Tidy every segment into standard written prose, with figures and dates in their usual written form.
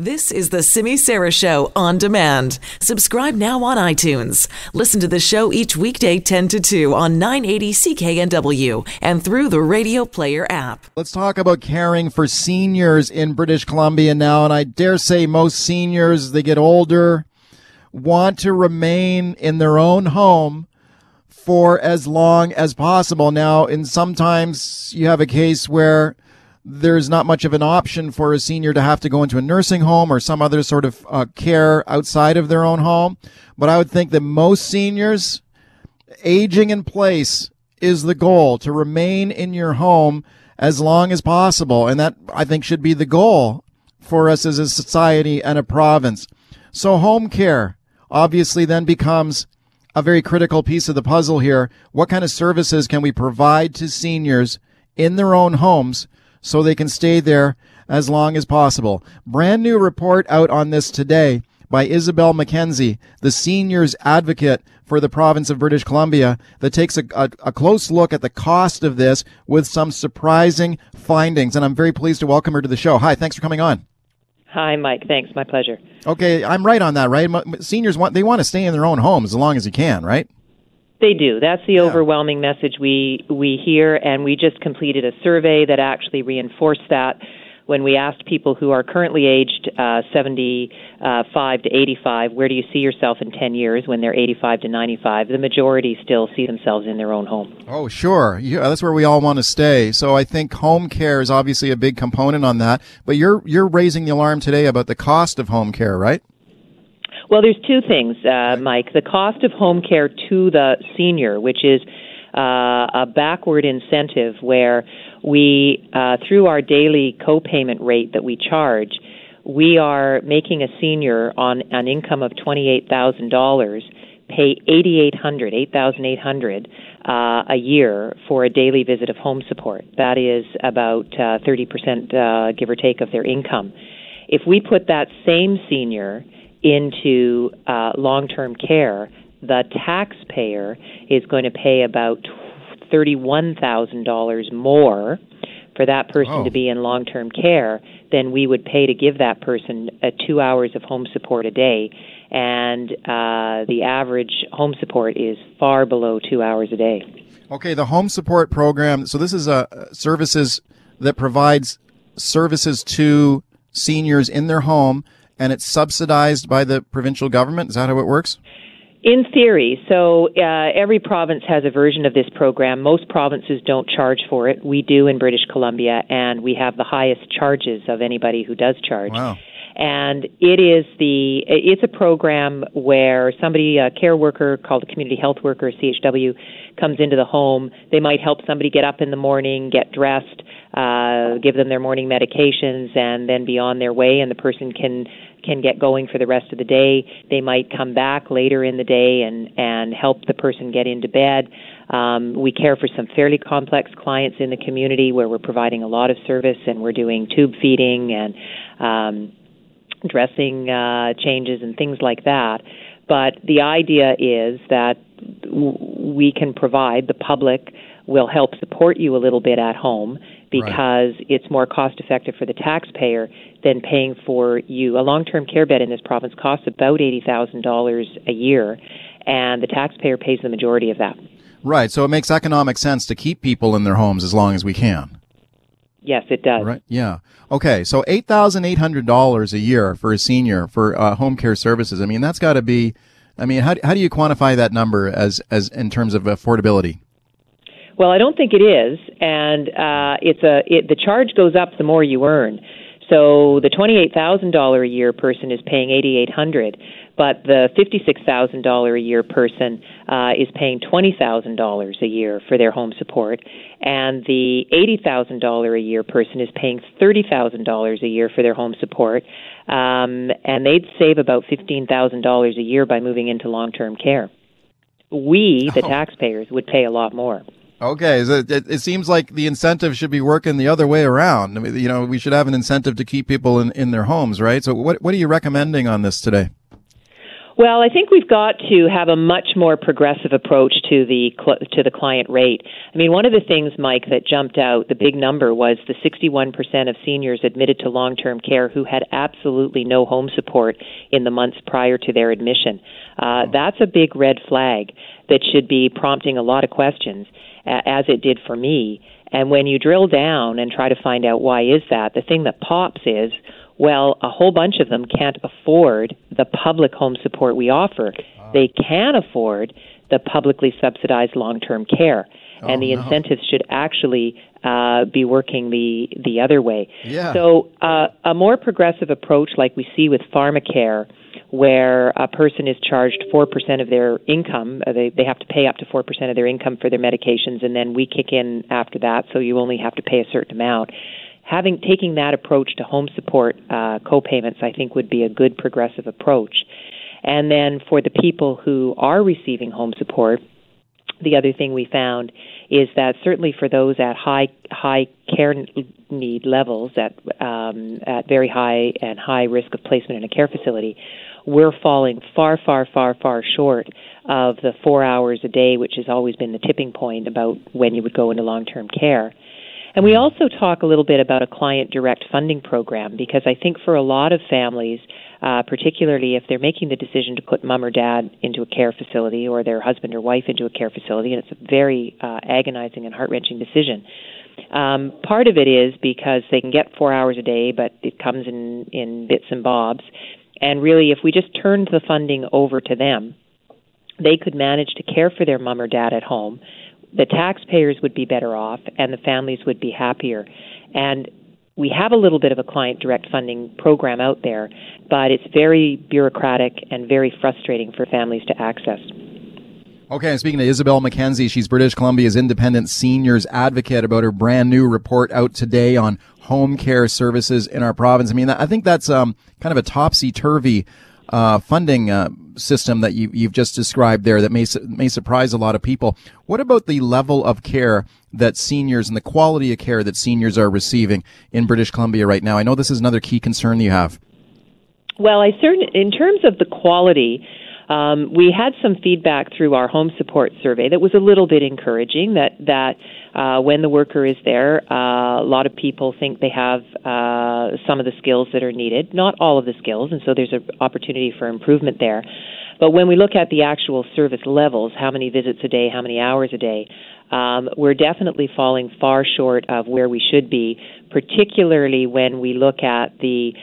This is the Simi Sarah Show on demand. Subscribe now on iTunes. Listen to the show each weekday 10 to 2 on 980 CKNW and through the Radio Player app. Let's talk about caring for seniors in British Columbia now. And I dare say most seniors, they get older, want to remain in their own home for as long as possible. Now, and sometimes you have a case where there's not much of an option for a senior to have to go into a nursing home or some other sort of care outside of their own home. But I would think that most seniors, aging in place is the goal, to remain in your home as long as possible. And that, I think, should be the goal for us as a society and a province. So home care obviously then becomes a very critical piece of the puzzle here. What kind of services can we provide to seniors in their own homes so they can stay there as long as possible? Brand new report out on this today by Isabel McKenzie, the seniors advocate for the province of British Columbia, that takes a close look at the cost of this with some surprising findings. And I'm very pleased to welcome her to the show. Hi, thanks for coming on. Hi, Mike. Thanks. My pleasure. Okay, I'm right on that, right? Seniors want to stay in their own homes as long as you can, right? They do. That's the overwhelming message we hear, and we just completed a survey that actually reinforced that when we asked people who are currently aged 75 to 85, where do you see yourself in 10 years when they're 85 to 95? The majority still see themselves in their own home. Oh, sure. Yeah, that's where we all want to stay. So I think home care is obviously a big component on that, but you're raising the alarm today about the cost of home care, right? Well, there's two things, Mike. The cost of home care to the senior, which is a backward incentive where we, through our daily co-payment rate that we charge, we are making a senior on an income of $28,000 pay $8,800 a year for a daily visit of home support. That is about 30%, give or take, of their income. If we put that same senior into long-term care, the taxpayer is going to pay about $31,000 more for that person to be in long-term care than we would pay to give that person 2 hours of home support a day. And the average home support is far below 2 hours a day. Okay, the home support program, so this is services that provides services to seniors in their home, and it's subsidized by the provincial government? Is that how it works? In theory. So every province has a version of this program. Most provinces don't charge for it. We do in British Columbia, and we have the highest charges of anybody who does charge. Wow. And it's a program where somebody, a care worker called a community health worker, CHW, comes into the home. They might help somebody get up in the morning, get dressed, give them their morning medications, and then be on their way, and the person can get going for the rest of the day. They might come back later in the day and help the person get into bed. We care for some fairly complex clients in the community where we're providing a lot of service, and we're doing tube feeding and dressing changes and things like that. But the idea is that we can provide, the public will help support you a little bit at home, because it's more cost effective for the taxpayer than paying for you. A long-term care bed in this province costs about $80,000 a year, and the taxpayer pays the majority of that. Right, so it makes economic sense to keep people in their homes as long as we can. Yes, it does. Right. Yeah. Okay, so $8,800 a year for a senior for home care services. I mean, that's got to be, I mean, how do you quantify that number as in terms of affordability? Well, I don't think it is, and the charge goes up the more you earn. So the $28,000 a year person is paying $8,800, but the $56,000 a year person is paying $20,000 a year for their home support, and the $80,000 a year person is paying $30,000 a year for their home support, and they'd save about $15,000 a year by moving into long-term care. We, the taxpayers, would pay a lot more. Okay, so it seems like the incentive should be working the other way around. I mean, you know, we should have an incentive to keep people in their homes, right? So what are you recommending on this today? Well, I think we've got to have a much more progressive approach to the client rate. I mean, one of the things, Mike, that jumped out, the big number, was the 61% of seniors admitted to long-term care who had absolutely no home support in the months prior to their admission. That's a big red flag that should be prompting a lot of questions, as it did for me. And when you drill down and try to find out why is that, the thing that pops is, well, a whole bunch of them can't afford the public home support we offer. They can afford the publicly subsidized long-term care. And the incentives should actually be working the other way. Yeah. So a more progressive approach like we see with PharmaCare, where a person is charged 4% of their income, they have to pay up to 4% of their income for their medications, and then we kick in after that, so you only have to pay a certain amount. Taking that approach to home support co-payments, I think, would be a good progressive approach. And then for the people who are receiving home support, the other thing we found is that certainly for those at high care need levels, at very high and high risk of placement in a care facility, we're falling far, far, far, far short of the 4 hours a day, which has always been the tipping point about when you would go into long-term care. And we also talk a little bit about a client direct funding program, because I think for a lot of families, particularly if they're making the decision to put mom or dad into a care facility or their husband or wife into a care facility, and it's a very agonizing and heart-wrenching decision. Part of it is because they can get 4 hours a day, but it comes in bits and bobs. And really, if we just turned the funding over to them, they could manage to care for their mom or dad at home. The taxpayers would be better off, and the families would be happier. And we have a little bit of a client direct funding program out there, but it's very bureaucratic and very frustrating for families to access. Okay, I'm speaking to Isabel McKenzie. She's British Columbia's independent seniors advocate about her brand new report out today on home care services in our province. I mean, I think that's kind of a topsy-turvy funding system that you've just described there that may surprise a lot of people. What about the level of care that seniors and the quality of care that seniors are receiving in British Columbia right now? I know this is another key concern you have. Well, in terms of the quality, we had some feedback through our home support survey that was a little bit encouraging, that when the worker is there, a lot of people think they have some of the skills that are needed, not all of the skills, and so there's an opportunity for improvement there. But when we look at the actual service levels, how many visits a day, how many hours a day, we're definitely falling far short of where we should be, particularly when we look at the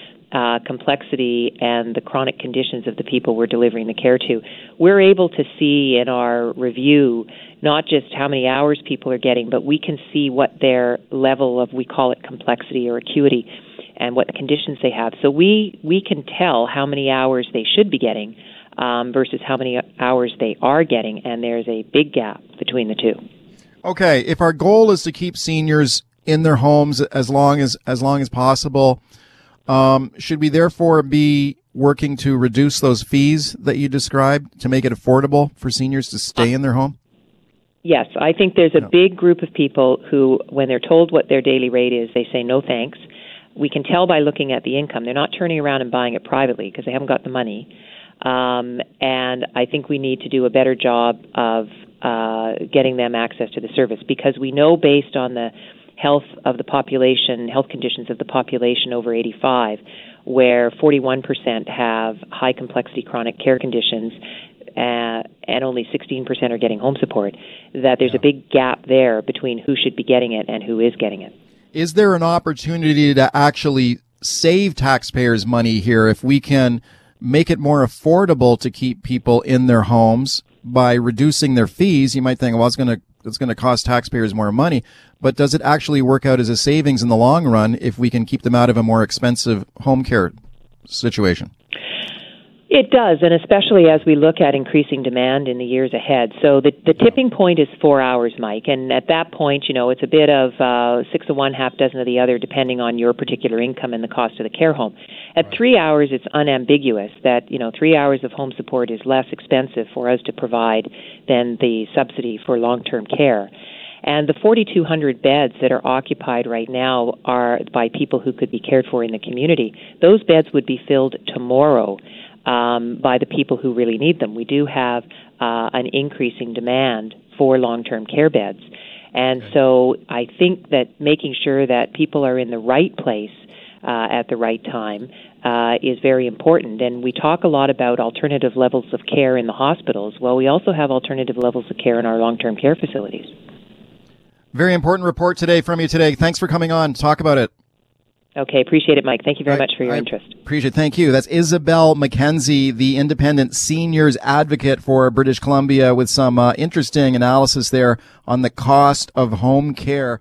complexity and the chronic conditions of the people we're delivering the care to. We're able to see in our review not just how many hours people are getting, but we can see what their level of, we call it complexity or acuity, and what conditions they have. So we can tell how many hours they should be getting versus how many hours they are getting, and there's a big gap between the two. Okay, if our goal is to keep seniors in their homes as long as possible, should we therefore be working to reduce those fees that you described to make it affordable for seniors to stay in their home? Yes, I think there's a big group of people who, when they're told what their daily rate is, they say no thanks. We can tell by looking at the income. They're not turning around and buying it privately because they haven't got the money. And I think we need to do a better job of getting them access to the service, because we know based on the health of the population, health conditions of the population over 85, where 41% have high complexity chronic care conditions and only 16% are getting home support, that there's a big gap there between who should be getting it and who is getting it. Is there an opportunity to actually save taxpayers money here if we can make it more affordable to keep people in their homes by reducing their fees? You might think, well, it's going to cost taxpayers more money, but does it actually work out as a savings in the long run if we can keep them out of a more expensive home care situation? It does, and especially as we look at increasing demand in the years ahead. So the tipping point is 4 hours, Mike, and at that point, it's a bit of six of one, half dozen of the other, depending on your particular income and the cost of the care home. At 3 hours, it's unambiguous that, 3 hours of home support is less expensive for us to provide than the subsidy for long-term care. And the 4,200 beds that are occupied right now are by people who could be cared for in the community. Those beds would be filled tomorrow by the people who really need them. We do have an increasing demand for long-term care beds. And so I think that making sure that people are in the right place at the right time is very important. And we talk a lot about alternative levels of care in the hospitals. Well, we also have alternative levels of care in our long-term care facilities. Very important report today from you today. Thanks for coming on to talk about it. Okay, appreciate it, Mike. Thank you very much for your interest. Appreciate it. Thank you. That's Isabel McKenzie, the independent seniors advocate for British Columbia, with some interesting analysis there on the cost of home care.